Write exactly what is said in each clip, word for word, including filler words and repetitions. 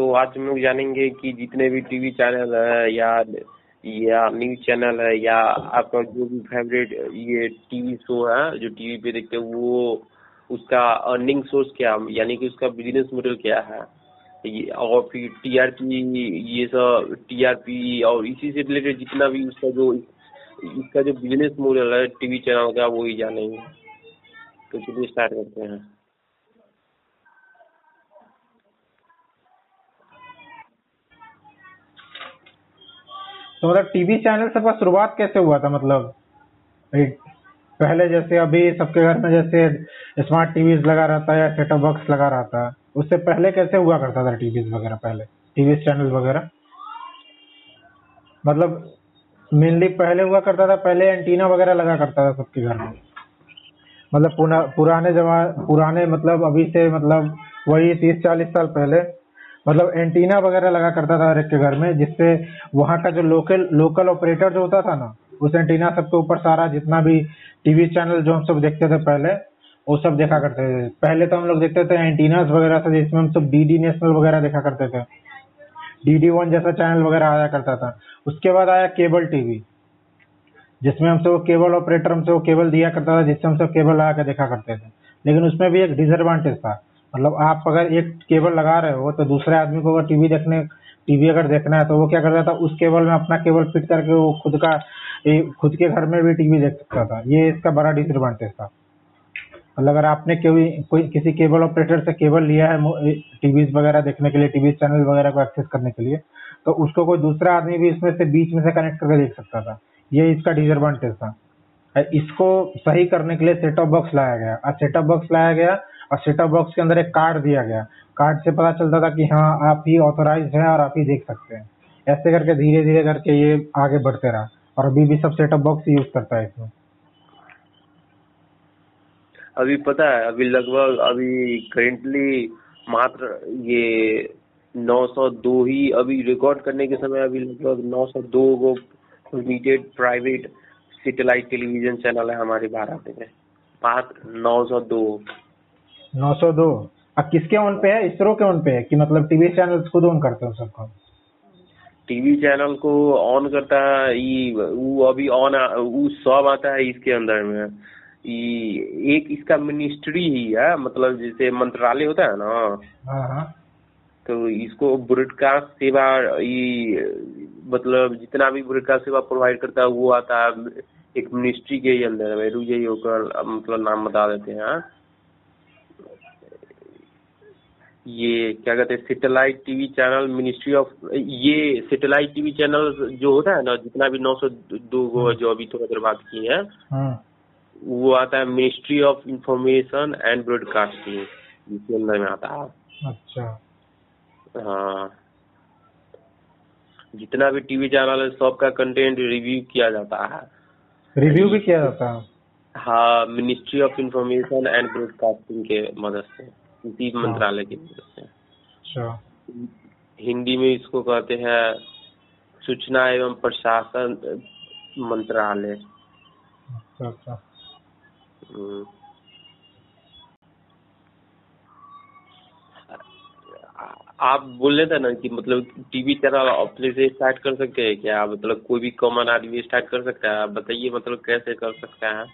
तो आज हम लोग जानेंगे कि जितने भी टीवी चैनल है या या न्यूज चैनल है या आपका जो भी फेवरेट ये टीवी शो है जो टीवी पे देखते हैं वो उसका अर्निंग सोर्स क्या है, यानी कि उसका बिजनेस मॉडल क्या है, और फिर टीआरपी ये सब टीआरपी और इसी से रिलेटेड जितना भी उसका जो इसका जो बिजनेस मॉडल है टीवी चैनल का वो ही जानेंगे। तो चलिए स्टार्ट करते हैं। तो मतलब टीवी चैनल से बस शुरुआत कैसे हुआ था, मतलब पहले जैसे अभी सबके घर में जैसे स्मार्ट टीवी लगा रहता है या सेट टॉप बॉक्स लगा रहता है, उससे पहले कैसे हुआ करता था टीवी वगैरह, पहले टीवी चैनल वगैरह मतलब मेनली पहले हुआ करता था, पहले एंटीना वगैरह लगा करता था सबके घर में, मतलब पुरा, पुराने जमाने पुराने मतलब अभी से मतलब वही तीस चालीस साल पहले मतलब एंटीना वगैरह लगा करता था हर एक के घर में, जिससे वहाँ का जो लोकल लोकल ऑपरेटर जो होता था ना उस एंटीना सबके ऊपर सारा जितना भी टीवी चैनल जो हम सब देखते थे पहले वो सब देखा करते थे। पहले तो हम लोग देखते थे एंटीना वगैरह से, जिसमें हम सब डी डी नेशनल वगैरह देखा करते थे, डी डी वन जैसा चैनल वगैरह आया करता था। उसके बाद आया केबल टीवी, जिसमें हम सब केबल ऑपरेटर हमसे वो केबल दिया करता था, जिससे हम सब केबल लगा के देखा करते थे। लेकिन उसमें भी एक डिसएडवांटेज था, मतलब आप अगर एक केबल लगा रहे हो तो दूसरे आदमी को अगर टीवी देखने टीवी अगर देखना है तो वो क्या करता था, उस केबल में अपना केबल फिट करके वो खुद का खुद के घर में भी टीवी देख सकता था। ये इसका बड़ा डिसएडवांटेज था। मतलब अगर आपने कोई कोई किसी केबल ऑपरेटर से केबल लिया है टीवी वगैरह देखने के लिए, टीवी चैनल वगैरह को एक्सेस करने के लिए, तो उसको कोई दूसरा आदमी भी इसमें से बीच में से कनेक्ट करके देख सकता था। ये इसका डिसएडवांटेज था। इसको सही करने के लिए सेट टॉप बॉक्स लाया गया, और सेट टॉप बॉक्स लाया गया और सेट टॉप बॉक्स के अंदर एक कार्ड दिया गया, कार्ड से पता चलता था कि हाँ आप ही ऑथोराइज्ड हैं और आप ही देख सकते हैं। ऐसे करके धीरे धीरे करके ये आगे बढ़ते रहा और अभी भी सब सेट टॉप बॉक्स यूज करता है इसमें। अभी पता है अभी लगभग अभी करेंटली मात्र ये नौ सौ दो ही अभी रिकॉर्ड करने के समय अभी लगभग नौ सौ दो वो limited private satellite television channel है हमारे भारत में, मात्र नौ सौ दो नौ सौ दो। अब किसके ओन पे है, इसरो के ओन पे है कि मतलब टीवी चैनल खुद ओन करते हैं सबको? टीवी चैनल को ऑन करता है ये वो अभी ऑन वो सब आता है इसके अंदर में, ये एक इसका मिनिस्ट्री ही है, मतलब जैसे मंत्रालय होता है ना, तो इसको ब्रॉडकास्ट सेवा ये मतलब जितना भी ब्रॉडकास्ट सेवा प्रोवाइड करता है वो आता है एक मिनिस्ट्री के ही अंदर में। रुक जाइए, होकर मतलब नाम बता देते हैं, ये क्या कहते हैं satellite TV channel ministry of, ये सैटेलाइट टीवी चैनल जो होता है ना जितना भी नौ सौ दो जो अभी थोड़ा देर बात की है वो आता है ministry of information and broadcasting, जिसके अंदर में आता है। अच्छा हाँ, जितना भी टीवी चैनल है सबका कंटेंट रिव्यू किया जाता है, रिव्यू भी किया जाता है हाँ ministry of information and broadcasting के मदद से, इसी मंत्रालय की मदद से। हिंदी में इसको कहते हैं सूचना एवं प्रशासन मंत्रालय। अच्छा अच्छा, आप बोल रहे थे ना कि मतलब टीवी चैनल अपने से स्टार्ट कर सकते हैं क्या, मतलब कोई भी कॉमन आदमी स्टार्ट कर सकता है? बताइए मतलब कैसे कर सकता है?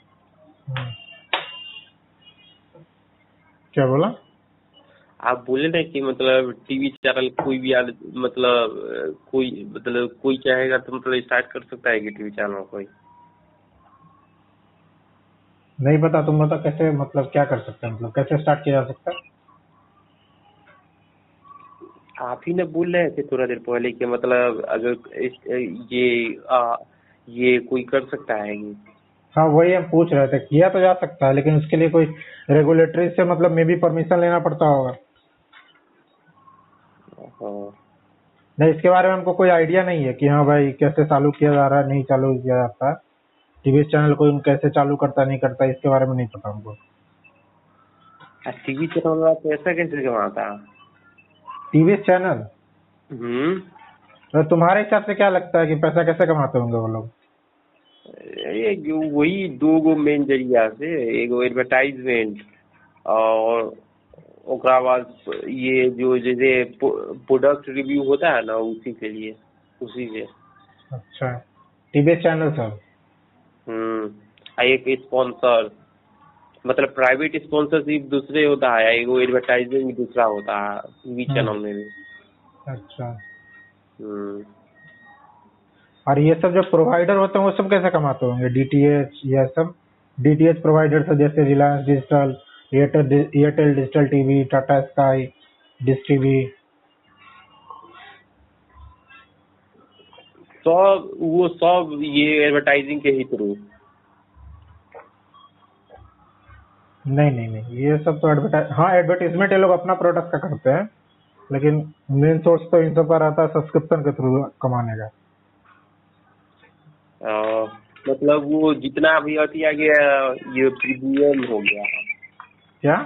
क्या बोला आप? बोले ना कि मतलब टीवी चैनल कोई भी मतलब कोई मतलब कोई चाहेगा तो मतलब स्टार्ट कर सकता है कि टीवी चैनल कोई? नहीं पता तुम मतलब कैसे, मतलब क्या कर सकते हैं, मतलब कैसे स्टार्ट किया जा सकता है? आप ही ने बोल रहे थे थोड़ा देर पहले कि मतलब अगर इस, ये आ, ये कोई कर सकता है। हाँ वही हम पूछ रहे थे, किया तो जा सकता है लेकिन उसके लिए कोई रेगुलेटरी से मतलब मे भी परमिशन लेना पड़ता होगा। नहीं इसके बारे में हमको कोई आइडिया नहीं है कि हाँ भाई कैसे चालू किया जा रहा है, नहीं चालू किया जाता है टीवी चैनल को, कैसे चालू करता नहीं करता इसके बारे में नहीं पता हमको। टीवी चैनल वाला पैसा कैसे कमाता? टीवी चैनल हम्म तो तुम्हारे हिसाब से क्या लगता है कि पैसा कैसे कमाते होंगे वो लोग? वही दो गो मेन जरिया से, एगो एडवर्टाइजमेंट और ओकरा बाद ये जो जैसे प्रोडक्ट रिव्यू होता है ना उसी के लिए उसी से। अच्छा टीवी चैनल सब। हम्म एक स्पॉन्सर मतलब प्राइवेट स्पॉन्सरशिप दूसरे होता है, एक एडवर्टाइजमेंट दूसरा होता है टीवी चैनल में भी। अच्छा हम्म और ये सब जो प्रोवाइडर होते हैं वो सब कैसे कमाते होंगे? डीटीएच ये सब डीटीएच प्रोवाइडर से जैसे Reliance digital, Airtel Airtel digital TV, Tata sky, dish TV सब वो सब ये एडवर्टाइजिंग के ही थ्रू। नहीं नहीं नहीं ये सब तो एडवर्टाइज हाँ एडवर्टाइजमेंट ये लोग अपना प्रोडक्ट का करते हैं, लेकिन मेन सोर्स तो इन सब का रहता है सब्सक्रिप्शन के थ्रू कमाने का। आ, मतलब वो जितना भी होती है ये प्रीमियम हो गया क्या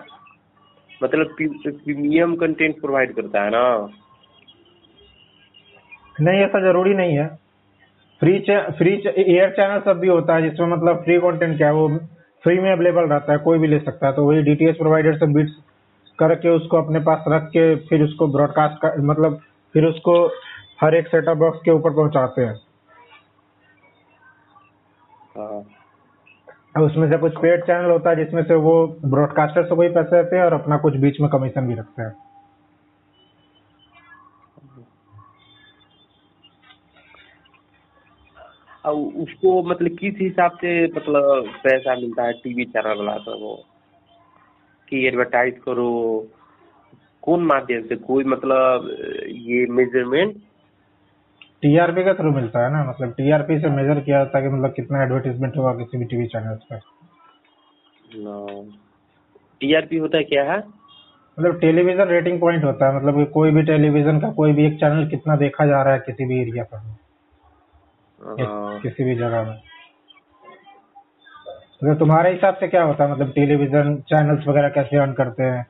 मतलब प्रीमियम कंटेंट प्रोवाइड करता है ना। नहीं ऐसा जरूरी नहीं है, फ्री फ्री एयर चैनल सब भी होता है जिसमें मतलब फ्री कंटेंट क्या है वो फ्री में अवेलेबल रहता है, कोई भी ले सकता है। तो वही डीटीएच प्रोवाइडर से बिट्स करके उसको अपने पास रख के फिर उसको ब्रॉडकास्ट कर मतलब फिर उसको हर एक सेटअप बॉक्स के ऊपर पहुंचाते हैं। अब उसमें से कुछ पेड चैनल होता है जिसमें से वो ब्रॉडकास्टर से कोई पैसे लेते हैं और अपना कुछ बीच में कमीशन भी रखते हैं। अब उसको मतलब किस हिसाब से मतलब पैसा मिलता है टीवी चैनल वाला सबको कि एडवर्टाइज करो कौन माध्यम से? कोई मतलब ये मेजरमेंट टीआरपी के थ्रू मिलता है ना, मतलब टीआरपी से मेजर किया जाता है कि मतलब कितना एडवर्टाइजमेंट होगा किसी भी टीवी चैनल पर। टीआरपी होता है क्या है? मतलब टेलीविजन रेटिंग पॉइंट होता है, मतलब कोई भी टेलीविजन का कोई भी एक चैनल कितना देखा जा रहा है किसी भी एरिया पर किसी भी जगह में। मतलब तुम्हारे हिसाब से क्या होता है मतलब टेलीविजन चैनल्स वगैरह कैसे अर्न करते हैं,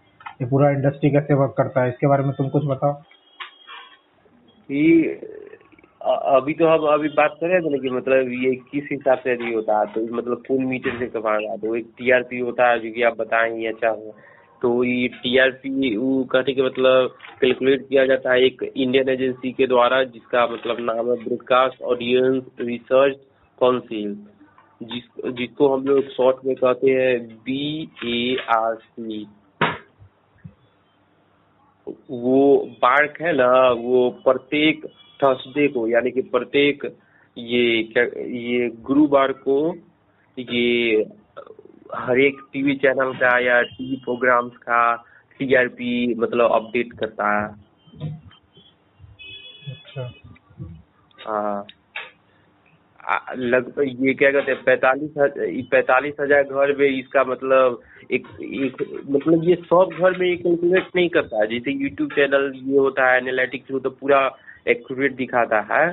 ये पूरा इंडस्ट्री कैसे वर्क करता है, इसके बारे में तुम कुछ बताओ। अभी तो हम अभी बात कर रहे थे लेकिन मतलब ये किस हिसाब से अभी होता है तो मतलब कौन मीटर से कमाना तो एक टीआरपी होता है जो कि आप बताएं ही अच्छा हो। तो ये टीआरपी वो कहते कि मतलब कैलकुलेट किया जाता है एक इंडियन एजेंसी के द्वारा जिसका मतलब नाम है ब्रॉडकास्ट ऑडियंस रिसर्च काउंसिल जिस जिसको हम लोग शॉर्ट में कहते हैं बी ए आर सी। वो बार्क है ना वो प्रत्येक थर्सडे को यानी कि प्रत्येक ये ये गुरुवार को ये हर एक टीवी चैनल का या टीवी प्रोग्राम्स का टीआरपी मतलब अपडेट करता है। अच्छा हाँ लग ये क्या कहते हैं पैंतालीस पैंतालीस हजार घर में इसका मतलब एक एक मतलब ये सब घर में ये कैलकुलेट नहीं करता है। जैसे यूट्यूब चैनल ये होता है एनालिटिक्स तो पूरा एक्यूरेट दिखाता है,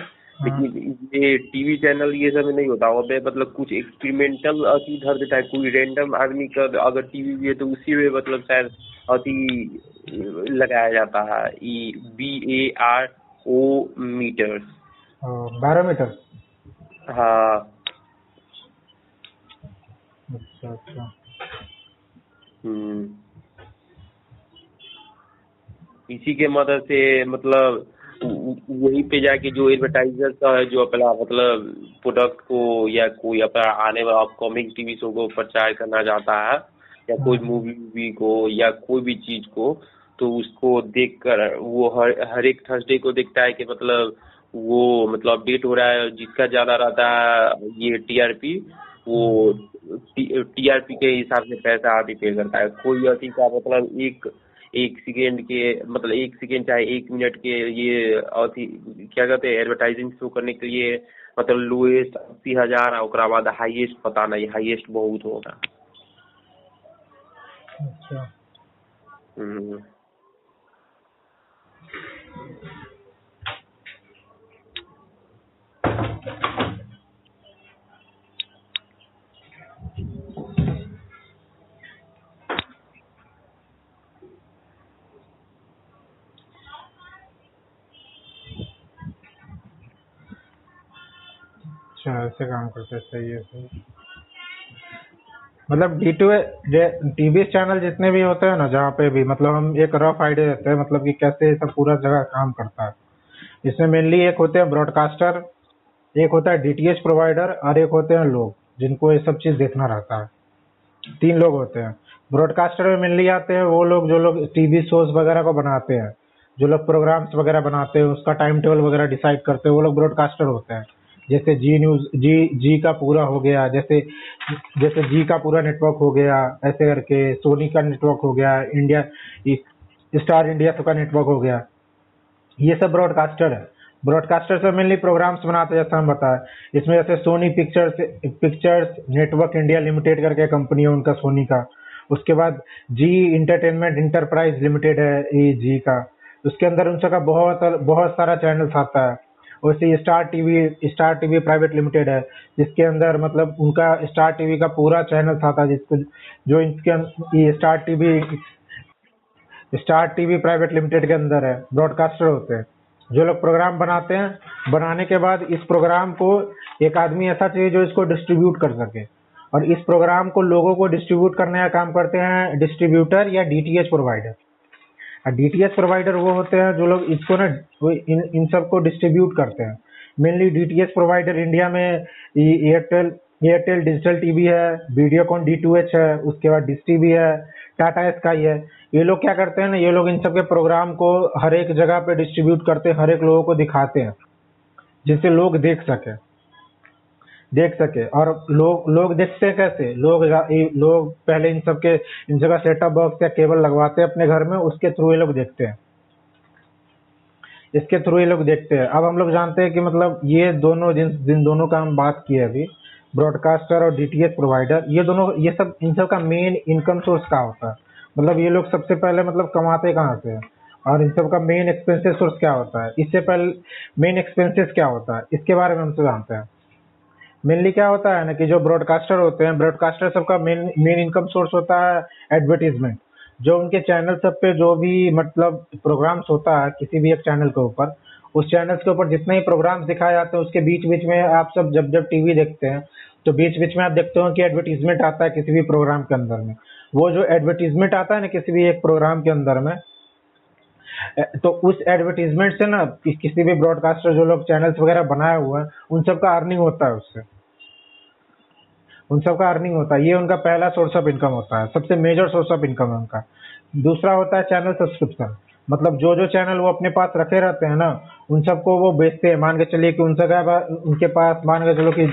लेकिन ये टीवी चैनल ये सब नहीं होता वहाँ पे मतलब कुछ एक्सपेरिमेंटल अति धर देता है। कोई रैंडम आदमी का अगर टीवी भी है तो उसी में मतलब शायद अति लगाया जाता है E B A R O meter barometer. हाँ अच्छा अच्छा हम्म इसी के मदद से मतलब वहीं पे जाके जो एडवर्टाइजर का जो अपना मतलब प्रोडक्ट को या कोई अपना आने वाला अपकमिंग टीवी शो को प्रचार करना चाहता है या कोई मूवी को या कोई भी चीज को तो उसको देखकर वो हर हर एक थर्सडे को देखता है कि मतलब वो मतलब अपडेट हो रहा है। जिसका ज्यादा रहता है ये टीआरपी वो टीआरपी के हिसाब से पैसा आदि पे करता है। कोई अति का मतलब एक एक सेकेंड के मतलब एक सेकेंड चाहे एक मिनट के ये क्या कहते हैं एडवर्टाइजिंग शो करने के लिए मतलब लोएस्ट अस्सी हजार और बाद हाईएस्ट पता नहीं हाईएस्ट बहुत होगा। अच्छा हम्म ऐसे काम करते हैं सही है सही। मतलब डी टू टीवी चैनल जितने भी होते हैं ना, जहाँ पे भी मतलब हम एक रफ आइडिया देते हैं मतलब कि कैसे सब पूरा जगह काम करता है। इसमें मेनली एक होते हैं ब्रॉडकास्टर, एक होता है डीटीएच प्रोवाइडर और एक होते हैं लोग जिनको ये सब चीज़ देखना रहता है। तीन लोग होते हैं। ब्रॉडकास्टर में मेनली आते हैं वो लोग जो लोग टीवी शोज वगैरह को बनाते हैं, जो लोग प्रोग्राम्स वगैरह बनाते हैं, उसका टाइम टेबल वगैरह डिसाइड करते हैं, वो लोग ब्रॉडकास्टर होते हैं। जैसे जी न्यूज़ जी जी का पूरा हो गया, जैसे जैसे जी का पूरा नेटवर्क हो गया, ऐसे करके सोनी का नेटवर्क हो गया, इंडिया स्टार इंडिया का नेटवर्क हो गया, ये सब ब्रॉडकास्टर है। ब्रॉडकास्टर से मेनली प्रोग्राम्स बनाते हैं, जैसा हम बताए। इसमें जैसे Sony pictures pictures network India limited करके कंपनी है उनका, सोनी का। उसके बाद जी एंटरटेनमेंट एंटरप्राइज लिमिटेड है, ये जी का। उसके अंदर उन सबका बहुत बहुत सारा चैनल्स आता है। वैसे Star TV Star TV private limited है, जिसके अंदर मतलब उनका स्टार टीवी का पूरा चैनल था, था जिसको जो इनके Star TV Star TV private limited के अंदर है। ब्रॉडकास्टर होते हैं जो लोग प्रोग्राम बनाते हैं, बनाने के बाद इस प्रोग्राम को एक आदमी ऐसा चाहिए जो इसको डिस्ट्रीब्यूट कर सके, और इस प्रोग्राम को लोगों को डिस्ट्रीब्यूट करने का काम करते हैं डिस्ट्रीब्यूटर या D T H provider. D T H provider वो होते हैं जो लोग इसको ना इन इन सबको डिस्ट्रीब्यूट करते हैं। Mainly D T H provider India में एयरटेल एयरटेल डिजिटल टीवी है, वीडियोकॉन डी टू एच है, उसके बाद डिस टीवी है, टाटा स्काई है। ये लोग क्या करते हैं ना, ये लोग इन सब के प्रोग्राम को हर एक जगह पे डिस्ट्रीब्यूट करते हैं, हर एक लोगों को दिखाते हैं जिससे लोग देख सके देख सके और लोग लोग देखते हैं कैसे, लोग लोग पहले इन सब के इन जगह सेट टॉप बॉक्स या केबल लगवाते हैं अपने घर में, उसके थ्रू ये लोग देखते हैं इसके थ्रू ये लोग देखते हैं। अब हम लोग जानते हैं कि मतलब ये दोनों जिन जिन दोनों का हम बात किए अभी, ब्रॉडकास्टर और डीटीएच प्रोवाइडर, ये दोनों ये सब इन सब का मेन इनकम सोर्स क्या होता है, मतलब ये लोग सबसे पहले मतलब कमाते कहाँ से हैं, और इन सब का मेन एक्सपेंसेस सोर्स क्या होता है, इससे पहले मेन एक्सपेंसेस क्या होता है, इसके बारे में हमसे जानते हैं। मेनली क्या होता है ना कि जो ब्रॉडकास्टर होते हैं, ब्रॉडकास्टर सबका मेन मेन इनकम सोर्स होता है एडवर्टीजमेंट। जो उनके चैनल सब पे जो भी मतलब प्रोग्राम्स होता है किसी भी एक चैनल के ऊपर, उस चैनल्स के ऊपर जितने ही प्रोग्राम्स दिखाए जाते हैं उसके बीच बीच में आप सब जब जब टीवी देखते हैं तो बीच बीच में आप देखते हो कि एडवर्टीजमेंट आता है किसी भी प्रोग्राम के अंदर में। वो जो एडवर्टीजमेंट आता है ना किसी भी एक प्रोग्राम के अंदर में, तो उस एडवर्टीजमेंट से ना कि, किसी भी ब्रॉडकास्टर जो लोग चैनल्स वगैरह बनाए हुए हैं उन सब का अर्निंग होता है, उससे उन सब का अर्निंग होता है। ये उनका पहला सोर्स ऑफ इनकम होता है, सबसे मेजर सोर्स ऑफ इनकम है उनका। दूसरा होता है चैनल सब्सक्रिप्शन, मतलब जो जो चैनल वो अपने पास रखे रहते हैं ना उन सबको वो बेचते हैं। मान के चलिए कि उन सब उनके पास मान के चलो कि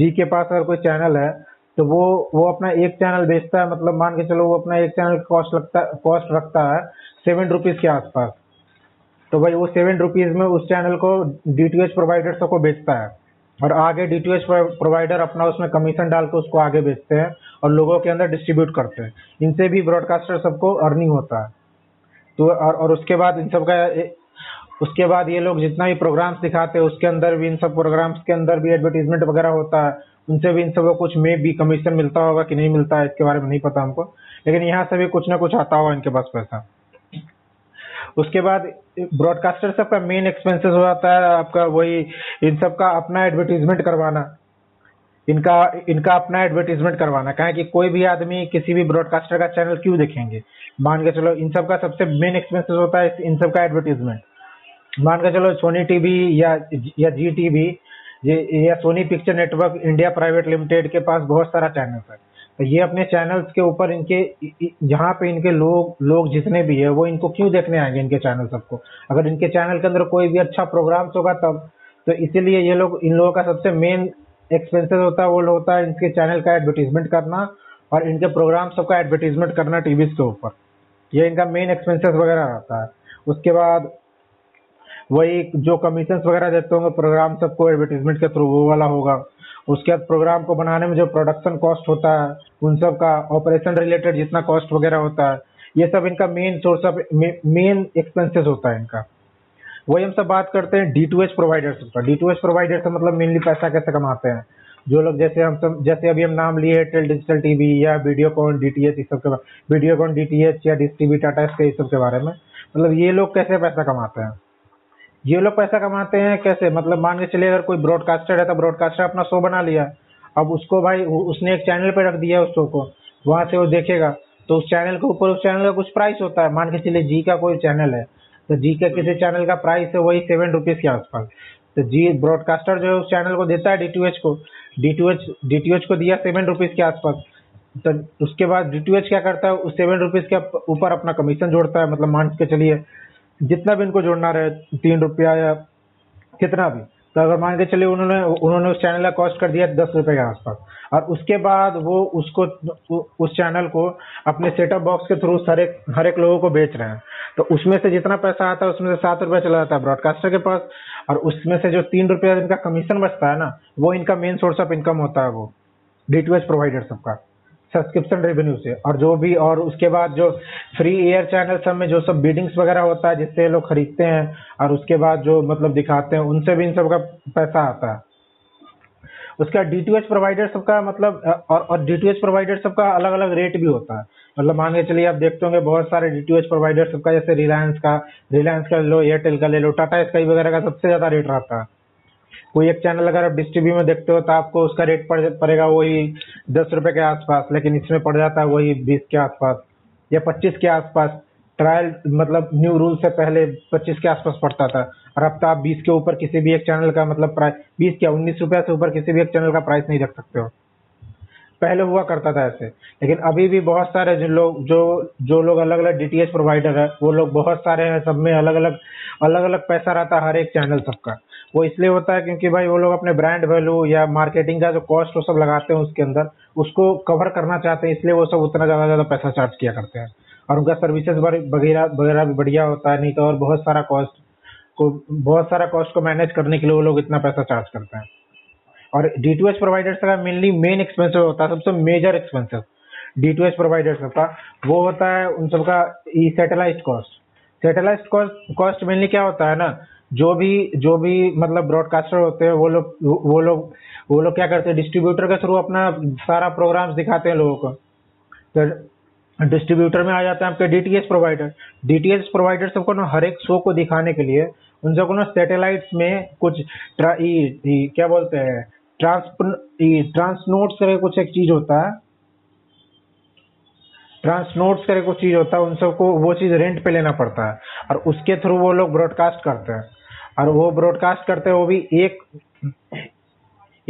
जी के पास अगर कोई चैनल है तो वो वो अपना एक चैनल बेचता है, मतलब मान के चलो वो अपना एक चैनल कॉस्ट लगता कॉस्ट रखता है सेवन रुपीज़ के आसपास, तो भाई वो सेवन रुपीज़ में उस चैनल को डी टी एच प्रोवाइडर सबको बेचता है, और आगे डी टी एच प्रोवाइडर अपना उसमें कमीशन डाल के उसको आगे बेचते हैं और लोगों के अंदर डिस्ट्रीब्यूट करते हैं। इनसे भी ब्रॉडकास्टर सबको अर्निंग होता है। तो और, और उसके बाद इन सब का उसके बाद ये लोग जितना भी प्रोग्राम्स दिखाते हैं उसके अंदर भी इन सब प्रोग्राम्स के अंदर भी एडवर्टीजमेंट वगैरह होता है, उनसे भी इन सब को कुछ मे भी कमीशन मिलता होगा कि नहीं मिलता है इसके बारे में नहीं पता हमको, लेकिन यहाँ से भी कुछ ना कुछ आता होगा इनके पास पैसा। उसके बाद ब्रॉडकास्टर सबका मेन एक्सपेंसेस हो जाता है आपका वही इन सब का अपना एडवर्टीजमेंट करवाना, इनका इनका अपना एडवर्टीजमेंट करवाना। कहें कि कोई भी आदमी किसी भी ब्रॉडकास्टर का चैनल क्यों देखेंगे, मान के चलो इन सब का सबसे मेन एक्सपेंसेस होता है इन सब का एडवर्टीजमेंट। मान के चलो सोनी टीवी या या जी टीवी या Sony picture network India private limited के पास बहुत सारा चैनल्स है, तो ये अपने चैनल्स के ऊपर इनके जहाँ पे इनके लोग लोग जितने भी है वो इनको क्यों देखने आएंगे इनके चैनल सबको, अगर इनके चैनल के अंदर कोई भी अच्छा प्रोग्राम्स होगा तब, तो इसीलिए ये लोग इन लोगों का सबसे मेन एक्सपेंसेस होता है वो होता है इनके चैनल का एडवर्टीजमेंट करना और इनके प्रोग्राम सबका एडवर्टीजमेंट करना टीवी के ऊपर, ये इनका मेन एक्सपेंसेस वगैरह रहता है। उसके बाद वही जो कमीशंस वगैरह देते होंगे प्रोग्राम सबको एडवर्टीजमेंट के थ्रू वो वाला होगा। उसके बाद प्रोग्राम को बनाने में जो प्रोडक्शन कॉस्ट होता है उन सब का, ऑपरेशन रिलेटेड जितना कॉस्ट वगैरह होता है, ये सब इनका main source of main expenses होता है इनका। वही हम सब बात करते हैं डी टू एच प्रोवाइडर्स का। डी टू एच प्रोवाइडर्स मतलब मेनली पैसा कैसे कमाते हैं जो लोग, जैसे हम सब जैसे अभी हम नाम लिए एयरटेल डिजिटल टीवी या वीडियोकॉन डी टी एच इस सब के बारे वीडियोकॉन डी टी एच या डिस टीवी टाटा स्काई इस सब के बारे में, मतलब ये लोग कैसे पैसा कमाते हैं। ये लोग पैसा कमाते हैं कैसे, मतलब मान के चलिए अगर कोई ब्रॉडकास्टर है तो ब्रॉडकास्टर अपना शो बना लिया, अब उसको भाई उसने एक चैनल पे रख दिया उस शो को, वहां से वो देखेगा तो उस चैनल के ऊपर उस चैनल का कुछ प्राइस होता है। मान के चलिए जी का कोई चैनल है तो जी का किसी चैनल का प्राइस है वही सेवन रुपीज के आसपास, तो जी ब्रॉडकास्टर जो है उस चैनल को देता है डी टू एच को, D to H D to H को दिया सेवन रुपीज के आसपास। तो उसके बाद डी टू एच क्या करता है, उस सेवन रुपीज के ऊपर अपना कमीशन जोड़ता है, मतलब मान के चलिए जितना भी इनको जोड़ना रहे, तीन रुपया या कितना भी। तो अगर मान के चलिए उन्होंने उन्होंने उस चैनल का कॉस्ट कर दिया दस रुपये के आसपास, और उसके बाद वो उसको उस चैनल को अपने सेटअप बॉक्स के थ्रू हर एक हर एक लोगों को बेच रहे हैं। तो उसमें से जितना पैसा आता है उसमें से सात रुपया चला जाता है ब्रॉडकास्टर के पास, और उसमें से जो तीन रुपया इनका कमीशन बचता है ना, वो इनका मेन सोर्स ऑफ इनकम होता है वो डी टू एच प्रोवाइडर सबका सब्सक्रिप्शन रेवेन्यू से। और जो भी और उसके बाद जो फ्री एयर चैनल सब में जो सब बिडिंग्स वगैरह होता है जिससे लोग खरीदते हैं, और उसके बाद जो मतलब दिखाते हैं उनसे भी इन सब का पैसा आता है। उसका डी टू एच प्रोवाइडर सबका मतलब और और डी टू एच प्रोवाइडर सबका अलग अलग रेट भी होता है। मतलब मान के चलिए आप देखते होंगे बहुत सारे डी टू एच प्रोवाइडर सबका, जैसे रिलायंस का रिलायंस का ले लो, एयरटेल का ले लो, टाटा स्काई वगैरह का सबसे ज़्यादा रेट रहता है। कोई एक चैनल अगर आप डिस टीवी में देखते हो तो आपको उसका रेट पड़ पड़ेगा वही दस रुपये के आसपास, लेकिन इसमें पड़ जाता है वही बीस के आसपास या पच्चीस के आसपास। ट्रायल मतलब न्यू रूल से पहले पच्चीस के आसपास पड़ता था, और अब तो आप बीस के ऊपर किसी भी एक चैनल का मतलब प्राइस बीस क्या उन्नीस रुपये से ऊपर किसी भी एक चैनल का प्राइस नहीं रख सकते हो। पहले हुआ करता था ऐसे, लेकिन अभी भी बहुत सारे जो लोग जो जो लोग अलग अलग डी टी एच प्रोवाइडर है वो लोग बहुत सारे हैं, सब में अलग अलग अलग अलग पैसा रहता है हर एक चैनल सबका। वो इसलिए होता है क्योंकि भाई वो लोग अपने ब्रांड वैल्यू या मार्केटिंग का जो कॉस्ट वो सब लगाते हैं उसके अंदर, उसको कवर करना चाहते हैं, इसलिए वो सब उतना ज़्यादा ज़्यादा पैसा चार्ज किया करते हैं। और उनका सर्विसेज वगैरह वगैरह भी बढ़िया होता है, नहीं तो और बहुत सारा कॉस्ट को बहुत सारा कॉस्ट को मैनेज करने के लिए वो लोग इतना पैसा चार्ज करते हैं। और डी टू एच प्रोवाइडर्स का मेनली मेन एक्सपेंसिव होता है, सबसे major expensive D to H providers का वो होता है उन सबका ई satellite cost. Satellite cost cost mainly क्या होता है ना, जो भी जो भी मतलब ब्रॉडकास्टर होते हैं वो लोग वो लोग वो लोग क्या करते हैं, डिस्ट्रीब्यूटर के थ्रू अपना सारा प्रोग्राम्स दिखाते हैं लोगों को। तो डिस्ट्रीब्यूटर में आ जाते हैं आपके D T H provider. D T H provider सबको ना हर एक शो को दिखाने के लिए उन सबको ना सेटेलाइट्स में कुछ ट्रा ई, ई, क्या बोलते हैं ट्रांस ट्रांसनोट्स करके कुछ एक चीज़ होता है, ट्रांसनोट्स करके कुछ चीज़ होता है, उन सबको वो चीज़ रेंट पे लेना पड़ता है, और उसके थ्रू वो लोग ब्रॉडकास्ट करते हैं। और वो ब्रॉडकास्ट करते हैं वो भी एक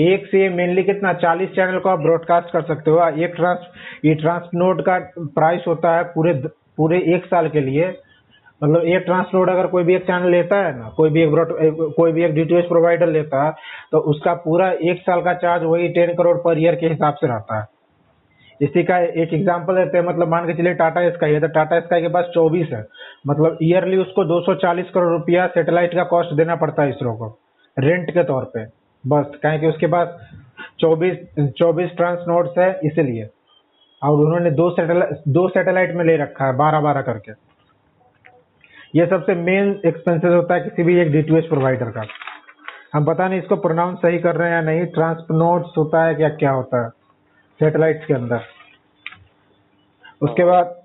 एक से मेनली कितना चालीस चैनल को आप ब्रॉडकास्ट कर सकते हो। एक ट्रांस ये ट्रांसनोट का प्राइस होता है पूरे पूरे एक साल के लिए, मतलब एक ट्रांसनोट अगर कोई भी एक चैनल लेता है ना, कोई भी एक ब्रॉड कोई भी एक डी टी एच प्रोवाइडर लेता है, तो उसका पूरा एक साल का चार्ज वही टेन करोड़ पर ईयर के हिसाब से रहता है। इसी का एक एग्जांपल देते हैं, मतलब मान के चलिए टाटा स्काई है तो टाटा स्काई के पास चौबीस है, मतलब ईयरली उसको दो सौ चालीस करोड़ रुपया सैटेलाइट का कॉस्ट देना पड़ता है इसरो को रेंट के तौर पे, बस कहें कि उसके पास चौबीस चौबीस ट्रांसनोड्स है इसीलिए। और उन्होंने दो सैटेलाइट दो सैटेलाइट में ले रखा है बारह बारह करके। ये सबसे मेन एक्सपेंसेस होता है किसी भी एक डी टू एच प्रोवाइडर का। हम पता नहीं इसको प्रोनाउंस सही कर रहे हैं या नहीं, ट्रांसनोड्स होता है क्या क्या होता है सैटेलाइट्स के अंदर। उसके बाद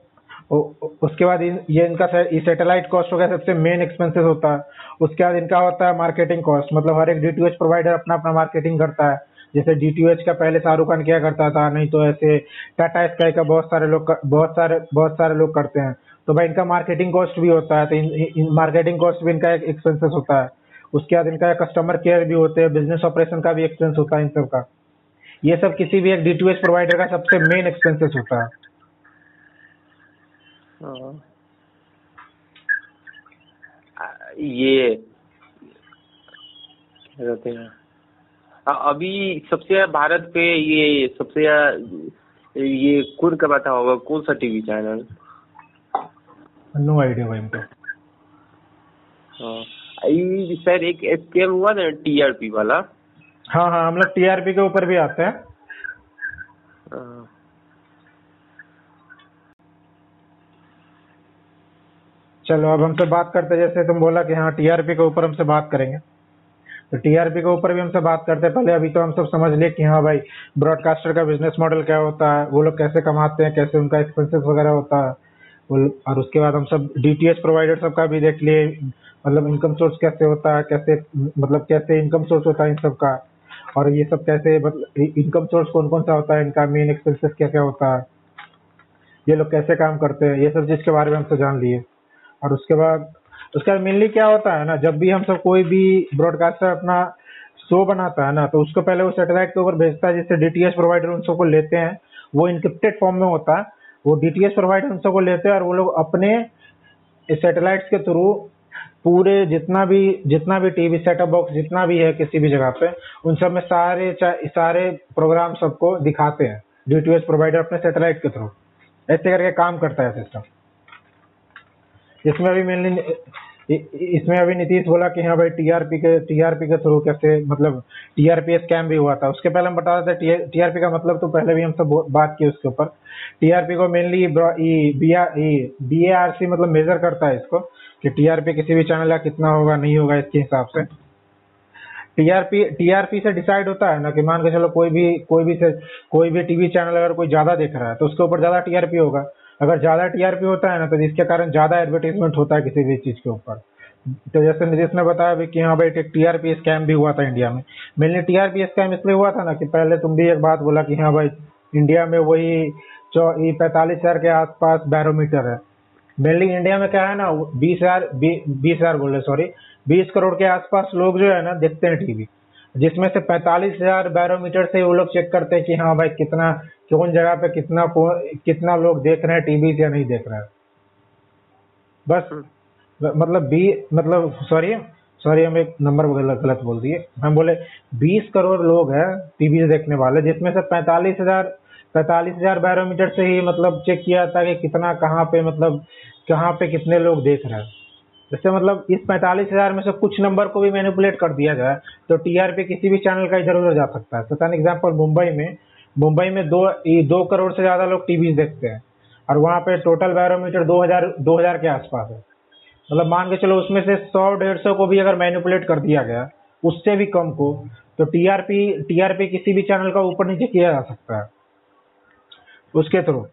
उसके बाद ये इनका सैटेलाइट कॉस्ट हो गया सबसे मेन एक्सपेंसेस होता है। उसके बाद इनका होता है मार्केटिंग कॉस्ट, मतलब हर एक डी टू एच प्रोवाइडर अपना अपना मार्केटिंग करता है। जैसे डी टू एच का पहले शाहरुख खान किया करता था, नहीं तो ऐसे टाटा स्काई का बहुत सारे लोग बहुत सारे बहुत सारे लोग करते हैं। तो भाई इनका मार्केटिंग कॉस्ट भी होता है, तो इन, इन मार्केटिंग कॉस्ट भी इनका एक एक्सपेंसेस होता है। उसके बाद इनका कस्टमर केयर भी होते हैं, बिजनेस ऑपरेशन का भी एक्सपेंस होता है इन सब का। ये सब किसी भी एक डी टू एच प्रोवाइडर का सबसे मेन एक्सपेंसेस होता है। ये रहते हैं अभी सबसे भारत पे ये सबसे ये कौन करवाता होगा, कौन सा टीवी चैनल? नो आइडिया भाई हमको। सर एक स्केम हुआ ना टीआरपी वाला। हाँ हाँ हम लोग टीआरपी के ऊपर भी आते हैं। चलो अब हमसे बात करते, जैसे तुम बोला कि हाँ टीआरपी के ऊपर हमसे बात करेंगे, तो टीआरपी के ऊपर भी हमसे बात करते हैं। पहले अभी तो हम सब समझ लिए कि हाँ भाई ब्रॉडकास्टर का बिजनेस मॉडल क्या होता है, वो लोग कैसे कमाते हैं, कैसे उनका एक्सपेंसेस वगैरह होता है। और उसके बाद हम सब डी टी एच प्रोवाइडर सबका भी देख लिए, मतलब इनकम सोर्स कैसे होता है, कैसे मतलब कैसे इनकम सोर्स होता है इन सबका। और ये सब कैसे मतलब इनकम सोर्स कौन कौन सा होता है, इनका मेन एक्सपेंसेस क्या क्या होता है, ये लोग कैसे काम करते हैं, ये सब चीज़ के बारे में हम तो जान लिए। और उसके बाद उसका मेनली क्या होता है ना, जब भी हम सब कोई भी ब्रॉडकास्टर अपना शो बनाता है ना तो उसको पहले वो सैटेलाइट के ऊपर भेजता है, जैसे डीटीएच प्रोवाइडर उन सबको लेते हैं, वो इनक्रिप्टेड फॉर्म में होता है, वो डीटीएच प्रोवाइडर उन सबको लेते हैं और वो लोग अपने सैटेलाइट्स के थ्रू पूरे जितना भी जितना भी टीवी सेटअप बॉक्स जितना भी है किसी भी जगह पे उन सब में सारे सारे प्रोग्राम सबको दिखाते हैं, डीटीएच प्रोवाइडर अपने सैटेलाइट के थ्रू ऐसे करके काम करता है सिस्टम। इसमें अभी मेनली इसमें अभी नीतीश बोला कि हाँ भाई टीआरपी के टीआरपी के थ्रू कैसे मतलब टीआरपी स्कैम भी हुआ था। उसके पहले हम बता रहे थे टीआरपी का मतलब, तो पहले भी हम सब बात की उसके ऊपर। टीआरपी को मेनली बीएआरसी मतलब मेजर करता है इसको कि टीआरपी किसी भी चैनल का कितना होगा नहीं होगा, इसके हिसाब से टीआरपी टीआरपी से डिसाइड होता है ना कि मान के चलो कोई भी कोई भी से कोई भी टीवी चैनल अगर कोई ज्यादा देख रहा है तो उसके ऊपर ज्यादा टीआरपी होगा। अगर ज्यादा टीआरपी होता है ना तो इसके कारण ज्यादा एडवर्टाइजमेंट होता है किसी भी चीज के ऊपर। तो जैसे नीतीश ने बताया भी कि हाँ भाई टीआरपी स्कैम भी हुआ था इंडिया में। मेनली टीआरपी स्कैम इसलिए हुआ था ना कि पहले तुम भी एक बात बोला कि हाँ भाई इंडिया में वही पैंतालीस हजार के आसपास बैरोमीटर है। मेनली इंडिया में क्या है ना बीस हजार बीस हजार बोले सॉरी बीस करोड़ के आसपास लोग जो है ना देखते हैं टीवी, जिसमें से पैंतालीस हजार बैरोमीटर से वो लोग चेक करते हैं कि हाँ भाई कितना कौन जगह पे कितना कितना लोग देख रहे हैं टीवी या नहीं देख रहे हैं। बस मतलब बी मतलब सॉरी सॉरी हम एक नंबर गलत बोल दिए, हम बोले बीस करोड़ लोग हैं टीवी देखने वाले, जिसमें से पैंतालीस हजार पैंतालीस हजार बैरोमीटर से ही मतलब चेक किया था कि कितना कहाँ पे मतलब कहाँ पे कितने लोग देख रहे हैं। जैसे मतलब इस पैंतालीस हजार में से कुछ नंबर को भी मैनिपुलेट कर दिया जाए तो टीआरपी किसी भी चैनल का इधर उधर जा सकता है। फॉर एग्जांपल मुंबई में मुंबई में दो दो करोड़ से ज़्यादा लोग टीवी देखते हैं और वहाँ पे टोटल बैरोमीटर दो हज़ार दो हज़ार के आसपास है। मतलब मान के चलो उसमें से सौ डेढ़ सौ को भी अगर मैनिपुलेट कर दिया गया उससे भी कम को, तो टीआरपी टीआरपी किसी भी चैनल का ऊपर नीचे किया जा सकता है उसके थ्रू।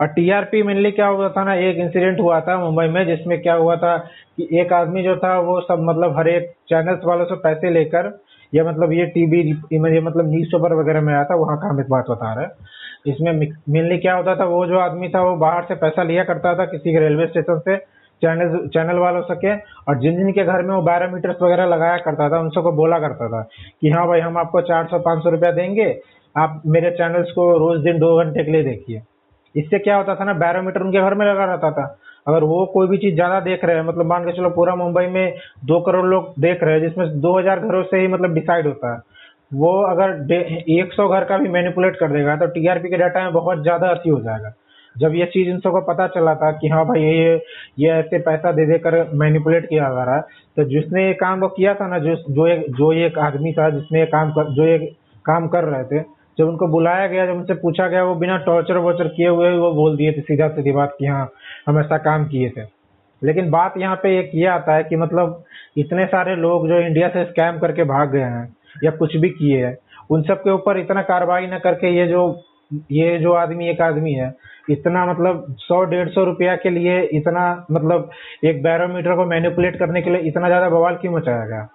और टीआरपी मेनली क्या हुआ था ना, एक इंसिडेंट हुआ था मुंबई में जिसमें क्या हुआ था कि एक आदमी जो था वो सब मतलब हर एक चैनल्स वालों से पैसे लेकर या मतलब ये टीवी ये मतलब न्यूज पेपर वगैरह में आया था, वहाँ का हम एक बात बता रहे हैं। इसमें मेनली क्या होता था, वो जो आदमी था वो बाहर से पैसा लिया करता था किसी के रेलवे स्टेशन से चैनल चैनल वालों सके, और जिन जिन के घर में वो बैरोमीटर्स वगैरह लगाया करता था उन सबको बोला करता था कि हाँ भाई हम आपको चार सौ पाँच सौ रुपया देंगे, आप मेरे चैनल्स को रोज दिन दो घंटे के लिए देखिए। इससे क्या होता था ना, बैरोमीटर उनके घर में लगा रहता था, अगर वो कोई भी चीज़ ज़्यादा देख रहे हैं मतलब मान के चलो पूरा मुंबई में दो करोड़ लोग देख रहे हैं जिसमें दो हज़ार घरों से ही मतलब डिसाइड होता है, वो अगर एक सौ घर का भी मैनिपुलेट कर देगा तो टीआरपी के डाटा में बहुत ज़्यादा अति हो जाएगा। जब ये चीज़ इन सबको पता चला था कि हाँ भाई ये ये ऐसे पैसा दे देकर मैनिपुलेट किया जा रहा है, तो जिसने ये काम वो किया था ना, जो जो एक जो एक आदमी था जिसने काम कर जो ये काम कर रहे थे, जब उनको बुलाया गया जब उनसे पूछा गया वो बिना टॉर्चर वॉर्चर किए हुए वो बोल दिए थे सीधा सीधी बात कि हाँ हम ऐसा काम किए थे। लेकिन बात यहाँ पे एक ये आता है कि मतलब इतने सारे लोग जो इंडिया से स्कैम करके भाग गए हैं या कुछ भी किए हैं उन सब के ऊपर इतना कार्रवाई न करके ये जो ये जो आदमी एक आदमी है इतना मतलब सौ डेढ़ सौ रुपया के लिए इतना मतलब एक बैरोमीटर को मैनिपुलेट करने के लिए इतना ज़्यादा बवाल क्यों मचाया गया,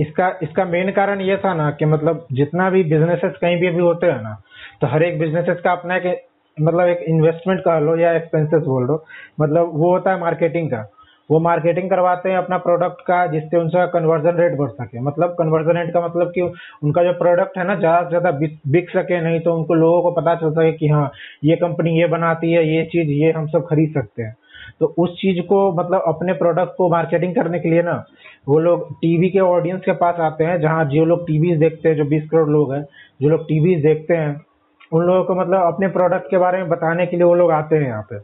इसका इसका मेन कारण ये था ना कि मतलब जितना भी बिजनेसेस कहीं भी अभी होते हैं ना तो हर एक बिजनेसेस का अपना एक मतलब एक इन्वेस्टमेंट कह लो या एक्सपेंसेस बोल दो, मतलब वो होता है मार्केटिंग का। वो मार्केटिंग करवाते हैं अपना प्रोडक्ट का जिससे उनका कन्वर्जन रेट बढ़ सके, मतलब कन्वर्जन रेट का मतलब कि उनका जो प्रोडक्ट है ना ज़्यादा से ज़्यादा बिक सके, नहीं तो उनको लोगों को पता चल सके कि हाँ ये कंपनी ये बनाती है, ये चीज़ ये हम सब खरीद सकते हैं। तो उस चीज़ को मतलब अपने प्रोडक्ट को मार्केटिंग करने के लिए ना वो लोग टीवी के ऑडियंस के पास आते हैं, जहाँ जो लोग टीवीज़ देखते हैं, जो बीस करोड़ लोग हैं जो लोग टीवीज़ देखते हैं उन लोगों को मतलब अपने प्रोडक्ट के बारे में बताने के लिए वो लोग आते हैं यहाँ पे।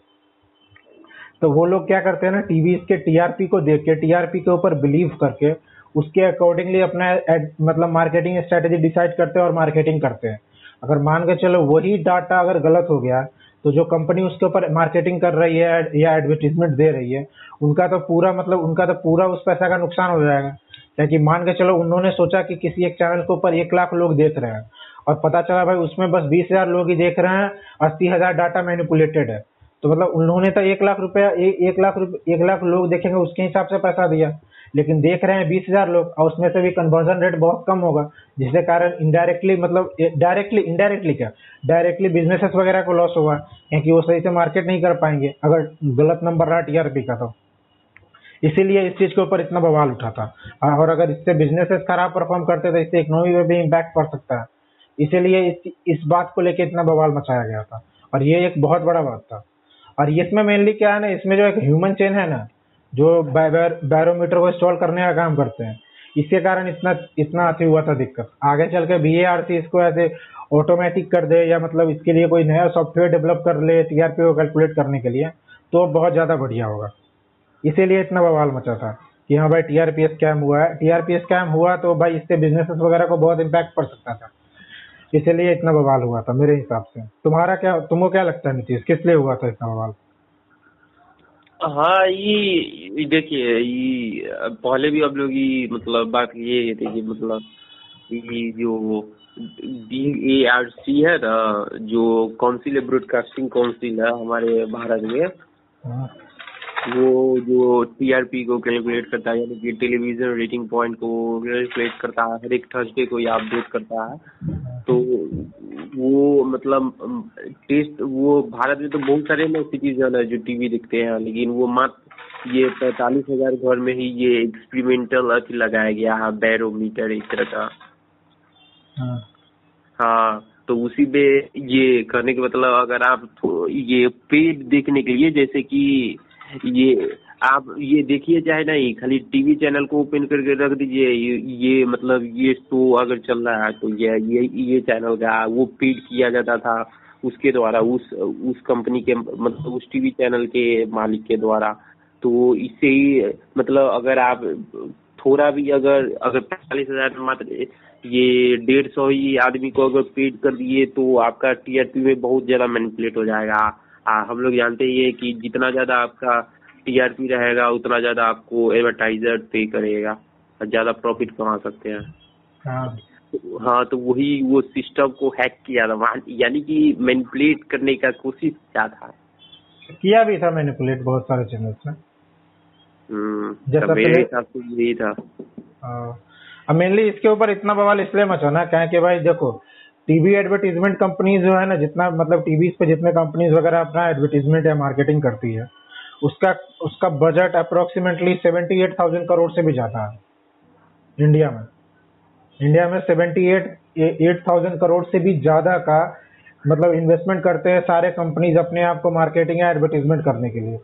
तो वो लोग क्या करते हैं ना, टीवीज़ के टीआरपी को देख के टीआरपी के ऊपर बिलीव करके उसके अकॉर्डिंगली अपना एड मतलब मार्केटिंग स्ट्रेटेजी डिसाइड करते हैं और मार्केटिंग करते हैं। अगर मान के चलो वही डाटा अगर गलत हो गया तो जो कंपनी उसके ऊपर मार्केटिंग कर रही है या एडवर्टीजमेंट दे रही है उनका तो पूरा मतलब उनका तो पूरा उस पैसा का नुकसान हो जाएगा। क्योंकि मान के चलो उन्होंने सोचा कि किसी एक चैनल के ऊपर एक लाख लोग देख रहे हैं और पता चला भाई उसमें बस बीस हजार लोग ही देख रहे हैं, अस्सी हजार डाटा मैनिपुलेटेड है, तो मतलब उन्होंने तो एक लाख रुपया एक लाख रुपये एक लाख लोग देखेंगे उसके हिसाब से पैसा दिया, लेकिन देख रहे हैं बीस हजार लोग और उसमें से भी कन्वर्जन रेट बहुत कम होगा, जिसके कारण इनडायरेक्टली मतलब डायरेक्टली इनडायरेक्टली क्या डायरेक्टली बिजनेसेस वगैरह को लॉस होगा, क्योंकि वो सही से मार्केट नहीं कर पाएंगे अगर गलत नंबर रहा टीआरपी का। तो इसीलिए इस चीज़ के ऊपर इतना बवाल उठा था, और अगर इससे बिजनेसेस खराब परफॉर्म करते तो इससे इकोनॉमी में भी इम्पैक्ट पड़ सकता है, इसीलिए इस इस बात को लेकर इतना बवाल मचाया गया था। और ये एक बहुत बड़ा बात था। और इसमें मेनली क्या है ना, इसमें जो एक ह्यूमन चेन है ना जो बैरोमीटर को इंस्टॉल करने का काम करते हैं, इसके कारण इतना इतना अति हुआ था दिक्कत। आगे चल के बीएआरसी इसको ऐसे ऑटोमेटिक कर दे या मतलब इसके लिए कोई नया सॉफ्टवेयर डेवलप कर ले टीआरपी को कैलकुलेट करने के लिए, तो बहुत ज़्यादा बढ़िया होगा। इसीलिए इतना बवाल मचा था कि हाँ भाई टीआरपी स्कैम हुआ है, टीआरपी स्कैम हुआ तो भाई इससे बिजनेसेस वगैरह को बहुत इम्पैक्ट पड़ सकता था, इसलिए इतना बवाल हुआ था मेरे हिसाब से। तुम्हारा क्या, तुमको क्या लगता है नीतीश, किस लिए हुआ था इतना बवाल? हाँ, ये देखिए ये पहले भी आप लोग ये मतलब बात ये थी कि मतलब ये जो डी ए आर सी है ना, जो काउंसिल है, ब्रॉडकास्टिंग काउंसिल है हमारे भारत में, वो जो टी आर पी को कैलकुलेट करता है, यानी कि टेलीविजन रेटिंग पॉइंट को कैलकुलेट करता है, हर एक थर्सडे को ये अपडेट करता है। तो वो मतलब टेस्ट वो भारत में तो बहुत सारे ना सिटीजन है जो टीवी देखते हैं, लेकिन वो मात्र ये पैंतालीस हजार घर में ही ये एक्सपेरिमेंटल अथी लगाया गया है बैरोमीटर इस तरह का। हाँ, हाँ, तो उसी पे ये करने के मतलब अगर आप ये पेड देखने के लिए, जैसे कि ये आप ये देखिए चाहे नहीं, खाली टीवी चैनल को ओपन करके रख दीजिए, ये, ये मतलब ये शो अगर चल रहा है तो ये ये ये चैनल का वो फीड किया जाता था उसके द्वारा, उस उस कंपनी के मतलब उस टीवी चैनल के मालिक के द्वारा। तो इससे ही मतलब अगर आप थोड़ा भी अगर अगर पैंतालीस हजार मात्र ये डेढ़ सौ ही आदमी को अगर पेड कर दिए तो आपका टीआरपी में बहुत ज़्यादा मैनिपुलेट हो जाएगा। आ, हम लोग जानते ही है कि जितना ज़्यादा आपका टीआरपी रहेगा उतना ज़्यादा आपको एडवर्टाइजर पे करेगा और ज़्यादा प्रॉफिट कमा सकते हैं। हाँ, तो, हाँ, तो वही वो सिस्टम को हैक किया था, यानी कि मैनिपुलेट करने का कोशिश किया था, किया भी था मैनिपुलेट बहुत सारे चैनल्स में। हम्म, मेरे हिसाब से यही था। हाँ, मेनली इसके ऊपर इतना बवाल इसलिए मचा ना, कहें कि भाई देखो टीवी एडवर्टीजमेंट कंपनीज जो है ना, जितना मतलब टीवी पे जितने कंपनीज वगैरह अपना एडवर्टीजमेंट या मार्केटिंग करती है, उसका उसका budget approximately seventy eight thousand crore से भी ज़्यादा है इंडिया में। इंडिया में seventy eight eight thousand crore से भी ज़्यादा का मतलब इन्वेस्टमेंट करते हैं सारे कंपनीज अपने आप को मार्केटिंग या एडवर्टीजमेंट करने के लिए।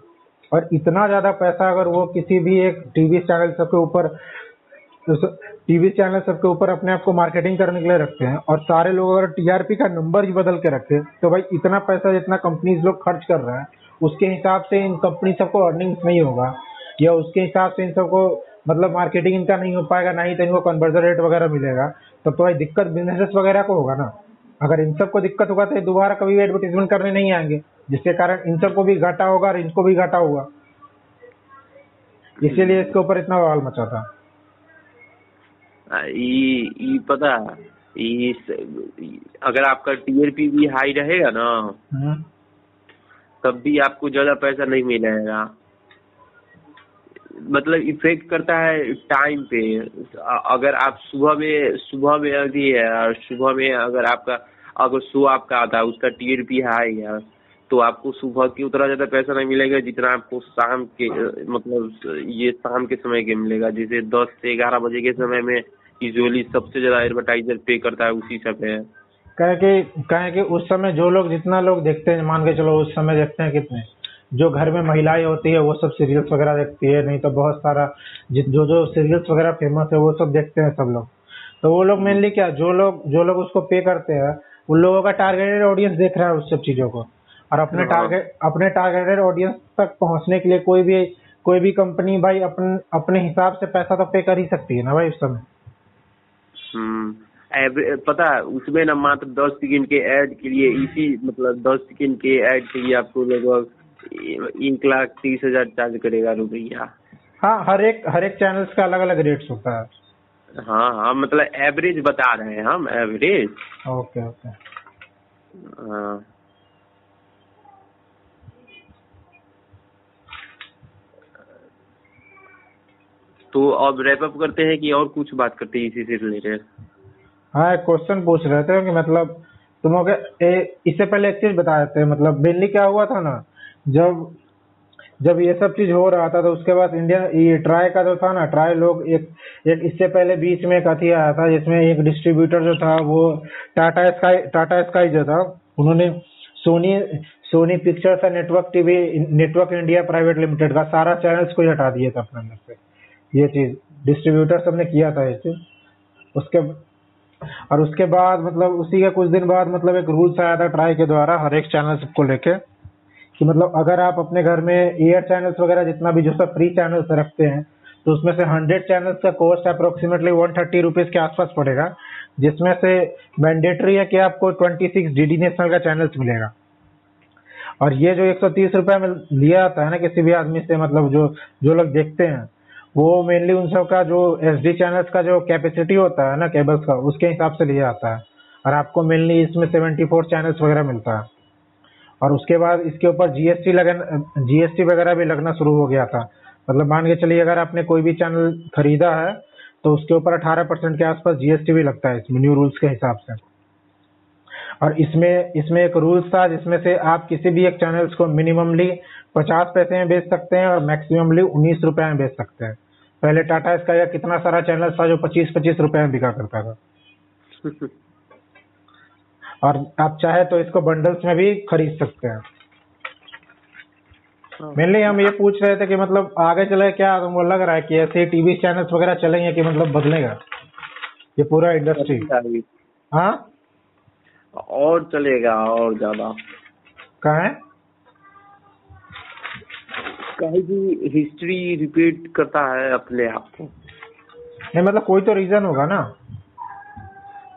और इतना ज़्यादा पैसा अगर वो किसी भी एक टीवी चैनल सबके ऊपर टीवी चैनल सबके ऊपर अपने आप को मार्केटिंग करने के लिए रखते हैं, और सारे लोग अगर टीआरपी का नंबर ही बदल के रखते हैं, तो भाई इतना पैसा जितना कंपनीज लोग खर्च कर रहे हैं उसके हिसाब से इन कंपनी सबको अर्निंग्स नहीं होगा, या उसके हिसाब से इन सबको मतलब मार्केटिंग इनका नहीं हो पाएगा, ना ही तो इनको कन्वर्जन रेट वगैरह मिलेगा। तब तो भाई दिक्कत बिजनेसेस वगैरह को होगा ना। अगर इन सबको दिक्कत होगा तो दोबारा कभी भी एडवर्टीजमेंट करने नहीं आएंगे, जिसके कारण इन सबको भी घाटा होगा और इनको भी घाटा होगा। इसीलिए इसके ऊपर इतना बवाल मचा था। ये, ये पता ये अगर आपका टीआरपी भी हाई रहेगा ना, तब भी आपको ज्यादा पैसा नहीं मिलेगा। मतलब इफेक्ट करता है टाइम पे। अगर आप सुबह में सुबह में अभी है और सुबह में अगर आपका अगर शो आपका आता है उसका टीआरपी हाई है, तो आपको सुबह की उतना ज़्यादा पैसा नहीं मिलेगा जितना आपको शाम के मतलब ये शाम के समय के मिलेगा। जैसे दस से ग्यारह बजे के समय में यूजुअली सबसे ज़्यादा एडवर्टाइजर पे करता है, उसी समय कहे कि कहे कि उस समय जो लोग जितना लोग देखते हैं, मान के चलो उस समय देखते हैं कितने, जो घर में महिलाएं होती है वो सब सीरियल्स वगैरह देखती है, नहीं तो बहुत सारा जो जो सीरियल्स वगैरह फेमस है वो सब देखते हैं सब लोग। तो वो लोग मेनली क्या, जो लोग जो लोग उसको पे करते हैं उन लोगों का टारगेटेड ऑडियंस देख रहा है उस सब चीज़ों को, और अपने टारगेट अपने टारगेटेड ऑडियंस तक पहुंचने के लिए कोई भी कोई भी कंपनी भाई अपन, अपने हिसाब से पैसा तो पे कर ही सकती है ना भाई उस समय। हम्म, पता उसमें ना मात्र दस सेकंड के ऐड के लिए, इसी मतलब दस सेकंड के ऐड के लिए आपको लगभग एक लाख तीस हजार चार्ज करेगा रुपया। हाँ, हर एक हर एक चैनल का अलग अलग रेट्स होता है। हाँ हाँ, मतलब एवरेज बता रहे हैं हम, एवरेज। ओके ओके, तो अब रैप अप करते हैं कि और कुछ बात करते हैं इसी से रिलेटेड? हाँ, एक क्वेश्चन पूछ रहे थे कि मतलब तुम लोग इससे पहले एक चीज बता देते हैं, मतलब मेनली क्या हुआ था ना, जब जब ये सब चीज हो रहा था तो उसके बाद इंडियन ये ट्राई का जो था ना, ट्राई लोग एक एक इससे पहले बीच में एक अथी आया था जिसमें एक डिस्ट्रीब्यूटर जो था वो टाटा स्काई टाटा स्काई जो था उन्होंने Sony Sony pictures network TV network India private limited का सारा चैनल्स को हटा दिया था अपने अंदर से। ये चीज डिस्ट्रीब्यूटर सबने किया था ये चीज। उसके और उसके बाद मतलब उसी के कुछ दिन बाद मतलब एक रूल्स आया था ट्राई के द्वारा हर एक चैनल को लेके कि मतलब अगर आप अपने घर में एयर चैनल्स वगैरह जितना भी जो सब फ्री चैनल्स रखते हैं तो उसमें से हंड्रेड चैनल्स का cost approximately one thirty rupees के आसपास पड़ेगा, जिसमें से मैंडेटरी है कि आपको twenty six D D national का चैनल्स मिलेगा। और ये जो एक सौ तीस रुपये में लिया जाता है ना किसी भी आदमी से, मतलब जो जो लोग देखते हैं वो मेनली उन सब का जो एस डी चैनल्स का जो कैपेसिटी होता है ना केबल्स का, उसके हिसाब से लिया जाता है। और आपको मेनली इसमें सेवेंटी फोर चैनल्स वगैरह मिलता है। और उसके बाद इसके ऊपर जीएसटी लगन जीएसटी वगैरह भी लगना शुरू हो गया था। मतलब मान के चलिए अगर आपने कोई भी चैनल खरीदा है तो उसके ऊपर अठारह परसेंट के आसपास जीएसटी भी लगता है इसमें, न्यू रूल्स के हिसाब से। और इसमें इसमें एक रूल्स था जिसमें से आप किसी भी एक चैनल्स को मिनिममली पचास पैसे में बेच सकते हैं और मैक्सिममली उन्नीस रुपये में बेच सकते हैं। पहले टाटा स्काई का कितना सारा चैनल था जो पच्चीस पच्चीस रुपये में बिका करता था। और आप चाहे तो इसको बंडल्स में भी खरीद सकते हैं। मेनली हम ये पूछ रहे थे कि मतलब आगे चले क्या तुमको लग रहा है कि ऐसे टीवी चैनल्स वगैरह चलेंगे कि मतलब बदलेगा ये पूरा इंडस्ट्री? हाँ, और चलेगा और ज्यादा। कहाँ कहीं भी हिस्ट्री रिपीट करता है अपने आप को, नहीं मतलब कोई तो रीजन होगा ना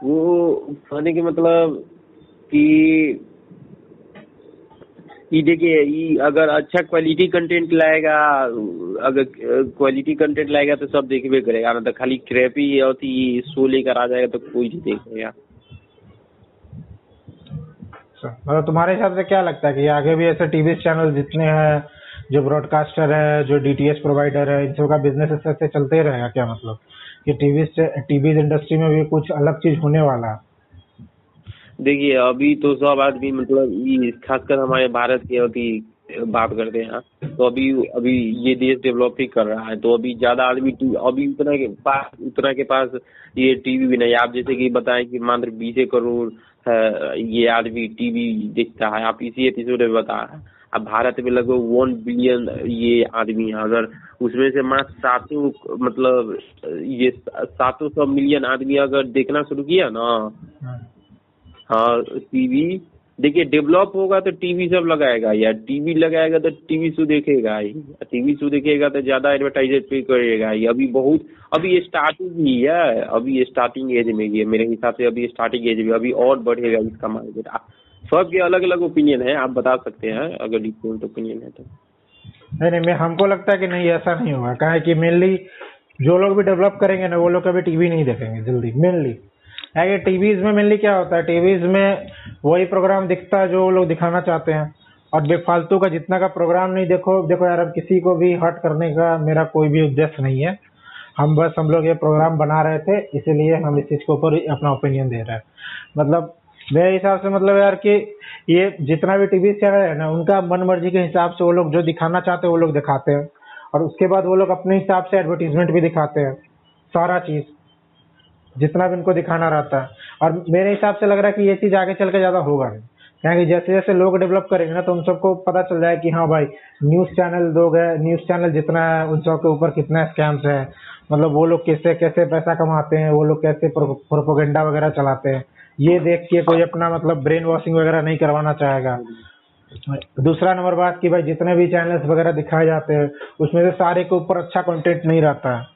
वो कहने के मतलब कि ये देखिए अगर अच्छा क्वालिटी कंटेंट लाएगा, अगर क्वालिटी कंटेंट लाएगा तो सब देखबे करेगा ना, तो खाली क्रैपी होती शो लेकर आ जाएगा तो कोई भी देखेगा। मतलब तुम्हारे हिसाब से क्या लगता है कि आगे भी ऐसे टीवी चैनल जितने हैं जो ब्रॉडकास्टर है, जो डीटीएच प्रोवाइडर है, इन सब का बिजनेस इस तरह से चलते ही रहेगा क्या? मतलब कि टीवी टीवी इंडस्ट्री में भी कुछ अलग चीज होने वाला? देखिए अभी तो सब आदमी मतलब खासकर हमारे भारत के अभी बात करते हैं तो अभी अभी ये देश डेवलप ही कर रहा है तो अभी ज्यादा आदमी अभी उतना के पास उतना के पास ये टीवी भी नहीं। आप जैसे कि बताएं कि मात्र बीस करोड़ ये आदमी टीवी देखता है, आप इसी एपिसोड में बता रहे हैं। अब भारत में लगभग वन बिलियन ये आदमी है, अगर उसमें से मात्र सातों मतलब ये सातों सौ मिलियन आदमी अगर देखना शुरू किया ना, हाँ टीवी देखिए डेवलप होगा तो टीवी सब लगाएगा यार, टीवी लगाएगा तो टीवी शो देखेगा ही, टीवी शो देखेगा तो ज्यादा एडवर्टाइजमेंट पे करेगा ही। अभी बहुत अभी स्टार्टिंग ही है, अभी स्टार्टिंग एज में ही है मेरे हिसाब से, अभी स्टार्टिंग एज में अभी और बढ़ेगा इसका मार्केट। सबके अलग अलग ओपिनियन है, आप बता सकते हैं अगर डिफरेंट ओपिनियन है तो। नहीं नहीं, मैं हमको लगता है कि नहीं ऐसा नहीं होगा, क्या है कि मेनली जो लोग भी डेवलप करेंगे ना वो लोग कभी टीवी नहीं देखेंगे जल्दी। मेनली है टीवीज में मेनली क्या होता है, टीवीज में वही प्रोग्राम दिखता है जो लोग दिखाना चाहते हैं और बेफालतू का जितना का प्रोग्राम नहीं देखो। देखो यार, अब किसी को भी हर्ट करने का मेरा कोई भी उद्देश्य नहीं है, हम बस हम लोग ये प्रोग्राम बना रहे थे इसीलिए हम इस चीज के ऊपर अपना ओपिनियन दे रहे हैं। मतलब मेरे हिसाब से मतलब यार कि ये जितना भी टीवी चैनल है ना उनका मन मर्जी के हिसाब से वो लोग जो दिखाना चाहते हैं वो लोग दिखाते हैं और उसके बाद वो लोग अपने हिसाब से एडवर्टीजमेंट भी दिखाते हैं, सारा चीज जितना भी उनको दिखाना रहता है। और मेरे हिसाब से लग रहा है कि ये चीज आगे चल के ज्यादा होगा नहीं, क्योंकि जैसे जैसे लोग डेवलप करेंगे ना तो उन सबको पता चल जाए कि हाँ भाई न्यूज चैनल लोग है, न्यूज चैनल जितना है उन सब के ऊपर कितना स्कैम्स है, मतलब वो लोग कैसे कैसे पैसा कमाते हैं, वो लोग कैसे प्रोपोगेंडा वगैरह चलाते हैं, ये देख के कोई अपना मतलब ब्रेन वॉशिंग वगैरह नहीं करवाना चाहेगा। दूसरा नंबर बात कि भाई जितने भी चैनल्स वगैरह दिखाए जाते हैं उसमें से सारे के ऊपर अच्छा कंटेंट नहीं रहता है,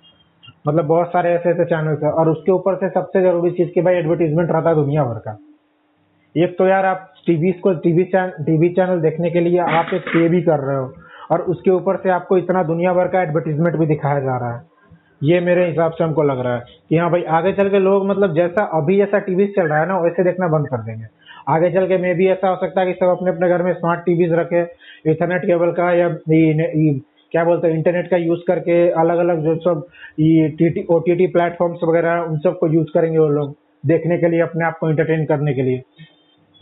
मतलब बहुत सारे ऐसे ऐसे चैनल्स हैं। और उसके ऊपर से सबसे जरूरी चीज कि भाई एडवर्टीजमेंट रहता है दुनिया भर का। एक तो यार आप टीवी को टीवी चैनल टीवी चैनल देखने के लिए आप एक पे भी कर रहे हो और उसके ऊपर से आपको इतना दुनिया भर का एडवर्टीजमेंट भी दिखाया जा रहा है। ये मेरे हिसाब से हमको लग रहा है कि हाँ भाई आगे चल के लोग मतलब जैसा अभी जैसा टीवी चल रहा है ना वैसे देखना बंद कर देंगे। आगे चल के मे भी ऐसा हो सकता है कि सब अपने अपने घर में स्मार्ट टीवीज रखे, इथरनेट केबल का या क्या बोलते हैं इंटरनेट का यूज करके अलग अलग जो सब ये ओ टी टी प्लेटफॉर्म्स वगैरह उन सब को यूज करेंगे वो लोग देखने के लिए, अपने आप को एंटरटेन करने के लिए।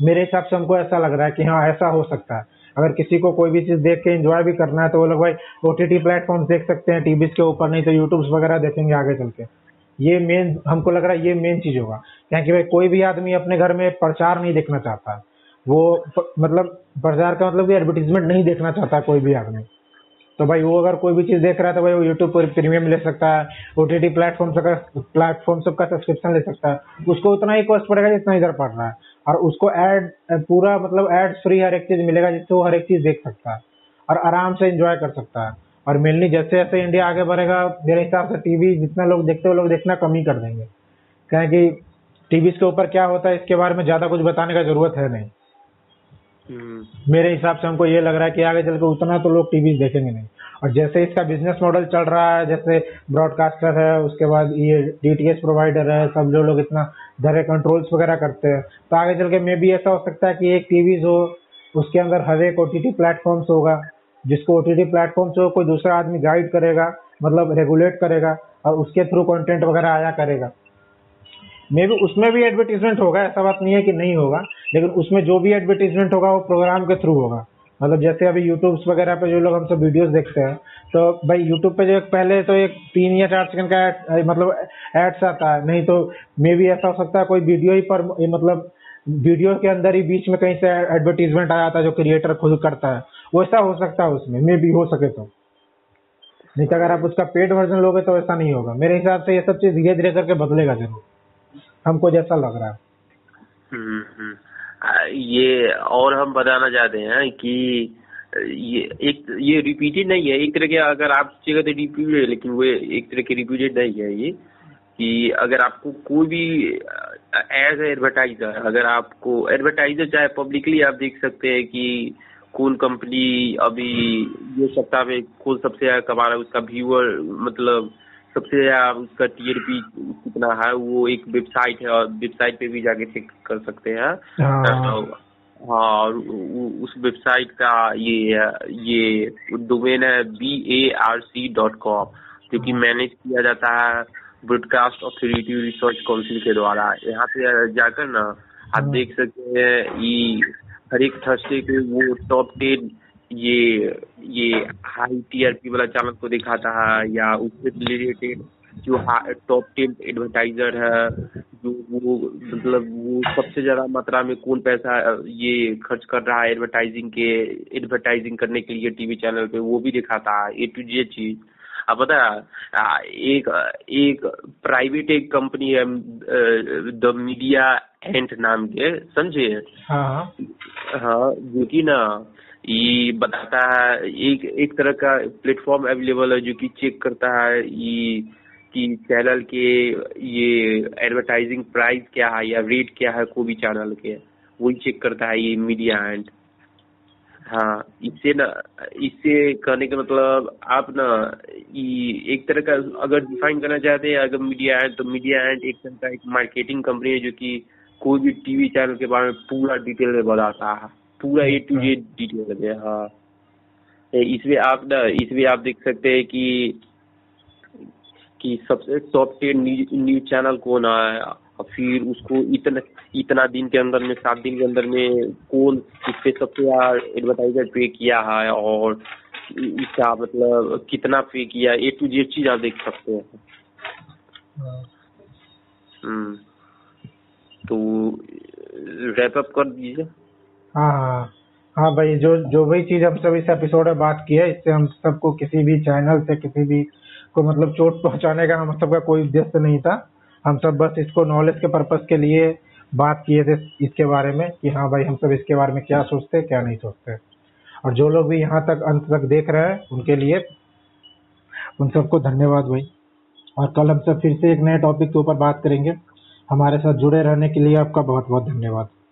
मेरे हिसाब से हमको ऐसा लग रहा है कि हाँ ऐसा हो सकता है। अगर किसी को कोई भी चीज़ देख के एंजॉय भी करना है तो वो लोग भाई ओ टी टी प्लेटफॉर्म्स देख सकते हैं टीवी के ऊपर, नहीं तो यूट्यूब्स वगैरह देखेंगे आगे चल के। ये मेन हमको लग रहा है ये मेन चीज़ होगा, क्योंकि भाई कोई भी आदमी अपने घर में प्रचार नहीं देखना चाहता, वो मतलब प्रचार का मतलब कि एडवर्टीजमेंट नहीं देखना चाहता कोई भी आदमी। तो भाई वो अगर कोई भी चीज़ देख रहा है तो भाई वो यूट्यूब पर प्रीमियम ले सकता है, ओ टी टी प्लेटफॉर्म का प्लेटफॉर्म सबका सब्सक्रिप्शन ले सकता है, उसको उतना ही कॉस्ट पड़ेगा जितना इधर पड़ रहा है, और उसको ऐड पूरा मतलब ऐड फ्री हर एक चीज़ मिलेगा, जिससे वो हर एक चीज़ देख सकता है और आराम से एंजॉय कर सकता है। और मेनली जैसे जैसे इंडिया आगे बढ़ेगा मेरे हिसाब से टीवी जितना लोग देखते हैं वो लोग देखना कम ही कर देंगे, क्या कि टीवी के ऊपर क्या होता है इसके बारे में ज़्यादा कुछ बताने का ज़रूरत है नहीं। मेरे हिसाब से हमको ये लग रहा है कि आगे चल के उतना तो लोग टीवी देखेंगे नहीं। और जैसे इसका बिजनेस मॉडल चल रहा है, जैसे ब्रॉडकास्टर है, उसके बाद ये डीटीएच प्रोवाइडर है, सब जो लोग इतना धरे कंट्रोल्स वगैरह करते हैं, तो आगे चल के मे भी ऐसा हो सकता है कि एक टीवी हो, उसके अंदर हर एक ओ टी टी प्लेटफॉर्म्स होगा, जिसको ओ टी टी प्लेटफॉर्म्स हो कोई दूसरा आदमी गाइड करेगा, मतलब रेगुलेट करेगा, और उसके थ्रू कॉन्टेंट वगैरह आया करेगा। मे भी उसमें भी एडवर्टीजमेंट होगा, ऐसा बात नहीं है कि नहीं होगा, लेकिन उसमें जो भी एडवर्टीजमेंट होगा वो प्रोग्राम के थ्रू होगा। मतलब जैसे अभी यूट्यूब्स वगैरह पे जो लोग हमसे वीडियोस देखते हैं तो भाई यूट्यूब पे जो पहले तो एक तीन या चार सेकंड का मतलब एड्स आता है, नहीं तो मे भी ऐसा हो सकता है कोई वीडियो ही पर मतलब वीडियो के अंदर ही बीच में कहीं से एडवर्टीजमेंट आ जाता है जो क्रिएटर खुद करता है, वैसा हो सकता है उसमें मे भी हो सके तो। नहीं तो अगर आप उसका पेड वर्जन लोगे तो वैसा नहीं होगा। मेरे हिसाब से ये सब चीज़ धीरे धीरे करके बदलेगा जरूर, हमको जैसा लग रहा है। हम्म, ये और हम बताना चाहते हैं कि ये एक ये रिपीटेड नहीं है, एक तरह के अगर आप सोचिएगा तो रिपीटेड है, लेकिन वो एक तरह की रिपीटेड नहीं है ये, कि अगर आपको कोई भी एज एडवर्टाइजर, अगर आपको एडवर्टाइजर चाहे पब्लिकली आप देख सकते हैं कि कौन कंपनी अभी ये सप्ताह में कौन सबसे ज़्यादा कमा रहा है, उसका व्यूअर मतलब सबसे ज़्यादा उसका टीआरपी कितना है, वो एक वेबसाइट है और वेबसाइट पे भी जाके चेक कर सकते हैं। हाँ, और उस वेबसाइट का ये ये डोमेन है B A R C dot com, जो कि मैनेज किया जाता है ब्रॉडकास्ट ऑथोरिटी रिसर्च काउंसिल के द्वारा। यहाँ पे जाकर ना आप देख सकते हैं ये हर एक थर्सडे के वो टॉप टेन ये ये हाई टीआरपी वाला चैनल को दिखाता है, या उससे रिलेटेड जो टॉप टेन एडवर्टाइजर है जो वो मतलब वो सबसे ज़्यादा मात्रा में कौन पैसा ये खर्च कर रहा है एडवर्टाइजिंग के एडवर्टाइजिंग करने के लिए टीवी चैनल पे, वो भी दिखाता है ए टू जेड चीज़। आप पता है एक एक प्राइवेट एक कंपनी है द मीडिया एंट नाम के, समझे? हाँ हाँ, जो कि ना ये बताता है एक एक तरह का प्लेटफॉर्म अवेलेबल है जो कि चेक करता है ये कि चैनल के ये एडवर्टाइजिंग प्राइस क्या है या रेट क्या है कोई भी चैनल के, वही चेक करता है ये मीडिया एंड। हाँ, इससे ना इससे कहने का मतलब आप ना ये एक तरह का अगर डिफाइन करना चाहते हैं अगर मीडिया एंड, तो मीडिया एंड एक तरह का एक मार्केटिंग कंपनी है जो कि कोई भी टीवी चैनल के बारे में पूरा डिटेल में बताता है, पूरा ए टू जेड डिटेल है। हाँ, इसमें आप ना इसमें आप देख सकते हैं कि कि सबसे टॉप टेन न्यूज चैनल कौन है, और फिर उसको इतना इतना दिन के अंदर में सात दिन के अंदर में कौन इस पर सबसे यार एडवर्टाइजर पे किया है और इसका मतलब कितना पे किया, ए टू जेड चीज़ आप देख सकते हैं। तो रैप अप कर दीजिए। हाँ हाँ भाई, जो जो भी चीज़ हम सब इस एपिसोड में बात की है, इससे हम सबको किसी भी चैनल से किसी भी को मतलब चोट पहुंचाने का हम सबका कोई उद्देश्य नहीं था। हम सब बस इसको नॉलेज के पर्पस के लिए बात किए थे इसके बारे में कि हाँ भाई हम सब इसके बारे में क्या सोचते क्या नहीं सोचते। और जो लोग भी यहाँ तक अंत तक देख रहे हैं उनके लिए उन सबको धन्यवाद भाई। और कल हम सब फिर से एक नए टॉपिक के ऊपर बात करेंगे। हमारे साथ जुड़े रहने के लिए आपका बहुत बहुत धन्यवाद।